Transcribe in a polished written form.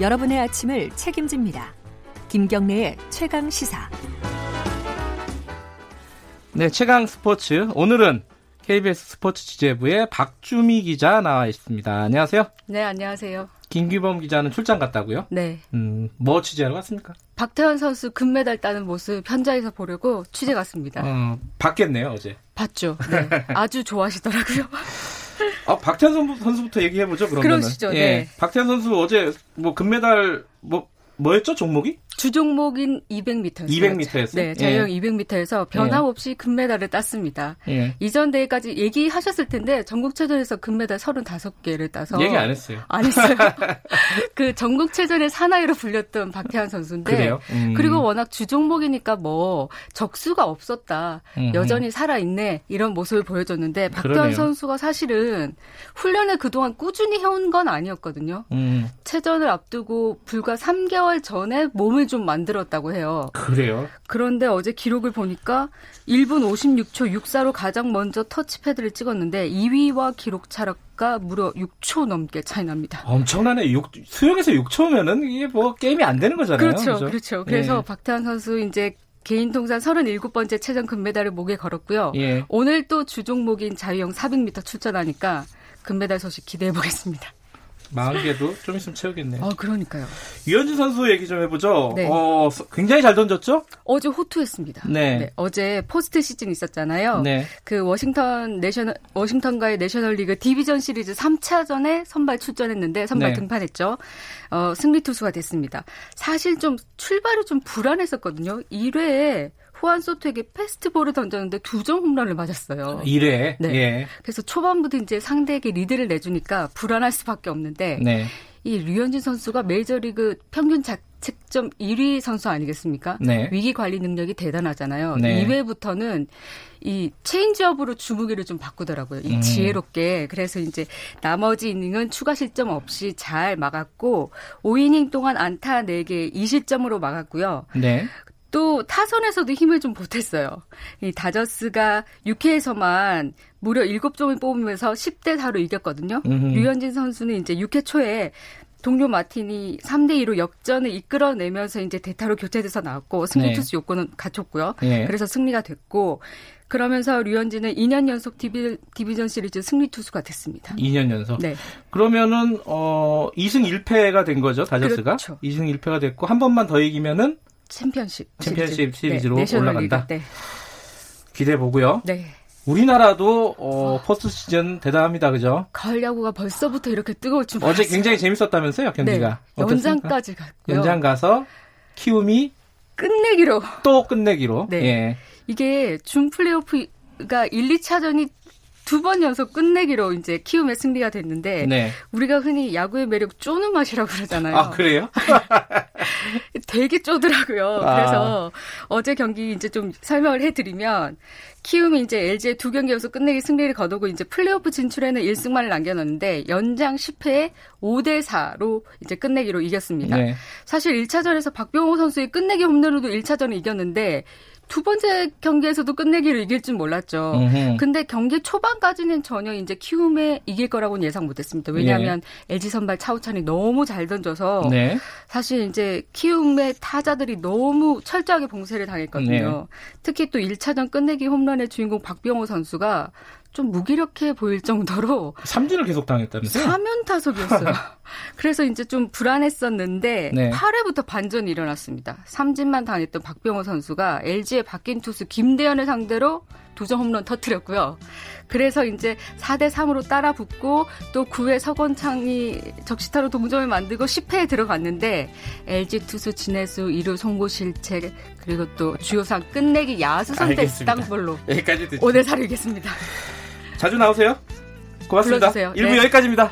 여러분의 아침을 책임집니다. 김경래의 최강 시사. 네, 최강 스포츠. 오늘은 KBS 스포츠 취재부의 박주미 기자 나와 있습니다. 안녕하세요. 네, 안녕하세요. 김규범 기자는 출장 갔다고요? 네. 뭐 취재하러 갔습니까? 박태환 선수 금메달 따는 모습 현장에서 보려고 취재 갔습니다. 봤겠네요, 어제. 봤죠. 네. 아주 좋아하시더라고요. 아, 박태환 선수부터 얘기해보죠, 그러면은. 그러시죠, 예. 네. 박태환 선수 어제 뭐 금메달, 뭐였죠, 종목이? 주종목인 200m였어요. 200m였어요? 네, 자유형 예. 200m에서 변함없이 예. 금메달을 땄습니다. 예. 이전 대회까지 얘기하셨을 텐데 전국체전에서 금메달 35개를 따서. 얘기 안 했어요. 안 했어요. 그 전국체전의 사나이로 불렸던 박태환 선수인데. 그래요? 그리고 워낙 주종목이니까 뭐 적수가 없었다. 여전히 살아있네. 이런 모습을 보여줬는데 박태환 그러네요. 선수가 사실은 훈련을 그동안 꾸준히 해온 건 아니었거든요. 체전을 앞두고 불과 3개월 전에 몸을 좀 만들었다고 해요. 그래요? 그런데 어제 기록을 보니까 1분 56초 64로 가장 먼저 터치패드를 찍었는데 2위와 기록차가 무려 6초 넘게 차이 납니다. 엄청나네. 수영에서 6초면은 이게 뭐 게임이 안 되는 거잖아요. 그렇죠. 그렇죠. 그래서 예. 박태환 선수 이제 개인 통산 37번째 체전 금메달을 목에 걸었고요. 예. 오늘 또 주종목인 자유형 400m 출전하니까 금메달 소식 기대해 보겠습니다. 40개도 좀 있으면 채우겠네요. 아, 그러니까요. 유현진 선수 얘기 좀 해보죠. 네. 굉장히 잘 던졌죠? 어제 호투했습니다. 네. 네. 어제 포스트 시즌 있었잖아요. 네. 그 워싱턴과의 내셔널리그 디비전 시리즈 3차전에 선발 출전했는데 선발 네. 등판했죠. 승리 투수가 됐습니다. 사실 좀 출발이 좀 불안했었거든요. 1회에 후안 소토에게 패스트볼을 던졌는데 2점 홈런을 맞았어요. 1회. 네. 예. 그래서 초반부터 이제 상대에게 리드를 내주니까 불안할 수밖에 없는데 네. 이 류현진 선수가 메이저리그 평균 자책점 1위 선수 아니겠습니까? 네. 위기 관리 능력이 대단하잖아요. 네. 2회부터는 이 체인지업으로 주무기를 좀 바꾸더라고요. 이 지혜롭게. 그래서 이제 나머지 이닝은 추가 실점 없이 잘 막았고 5이닝 동안 안타 4개 2실점으로 막았고요. 네. 또 타선에서도 힘을 좀 보탰어요. 이 다저스가 6회에서만 무려 7점을 뽑으면서 10대 4로 이겼거든요. 류현진 선수는 이제 6회 초에 동료 마틴이 3대2로 역전을 이끌어내면서 이제 대타로 교체돼서 나왔고 승리 투수 네. 요건은 갖췄고요. 네. 그래서 승리가 됐고 그러면서 류현진은 2년 연속 디비전 시리즈 승리 투수가 됐습니다. 2년 연속? 네. 그러면은 2승 1패가 된 거죠, 다저스가? 그렇죠. 2승 1패가 됐고 한 번만 더 이기면은 챔피언십 시리즈로 네, 올라간다. 네. 기대해 보고요. 네. 우리나라도 포스트 시즌 대단합니다, 그죠? 가을 야구가 벌써부터 이렇게 뜨거울 줄 몰랐어요. 어제 굉장히 재밌었다면서요, 경기가? 네. 연장까지 갔고요. 연장 가서 키움이 끝내기로. 네. 예. 이게 준 플레이오프가 1, 2차전이 2번 연속 끝내기로 이제 키움의 승리가 됐는데 네. 우리가 흔히 야구의 매력 쪼는 맛이라고 그러잖아요. 아, 그래요? 되게 쪼더라고요. 아. 그래서 어제 경기 이제 좀 설명을 해드리면 키움이 이제 LG의 2경기 연속 끝내기 승리를 거두고 이제 플레이오프 진출에는 1승만을 남겨놓는데 연장 10회에 5대4로 이제 끝내기로 이겼습니다. 네. 사실 1차전에서 박병호 선수의 끝내기 홈런으로도 1차전을 이겼는데 두 번째 경기에서도 끝내기로 이길 줄 몰랐죠. 근데 경기 초반까지는 전혀 이제 키움에 이길 거라고는 예상 못했습니다. 왜냐하면 네. LG 선발 차우찬이 너무 잘 던져서 네. 사실 이제 키움의 타자들이 너무 철저하게 봉쇄를 당했거든요. 네. 특히 또 1차전 끝내기 홈런의 주인공 박병호 선수가 좀 무기력해 보일 정도로 삼진을 계속 당했다면서요? 3연타석이었어요. 그래서 이제 좀 불안했었는데 네. 8회부터 반전이 일어났습니다. 삼진만 당했던 박병호 선수가 LG의 바뀐 투수 김대현을 상대로 2점 홈런 터뜨렸고요. 그래서 이제 4대3으로 따라 붙고 또 9회 서건창이 적시타로 동점을 만들고 10회에 들어갔는데 LG 투수 진해수 2루 송구 실책 그리고 또 주요상 끝내기 야수 선택 땅볼로 5대4로 이겼습니다. 자주 나오세요. 고맙습니다. 불러주세요. 1부 네. 여기까지입니다.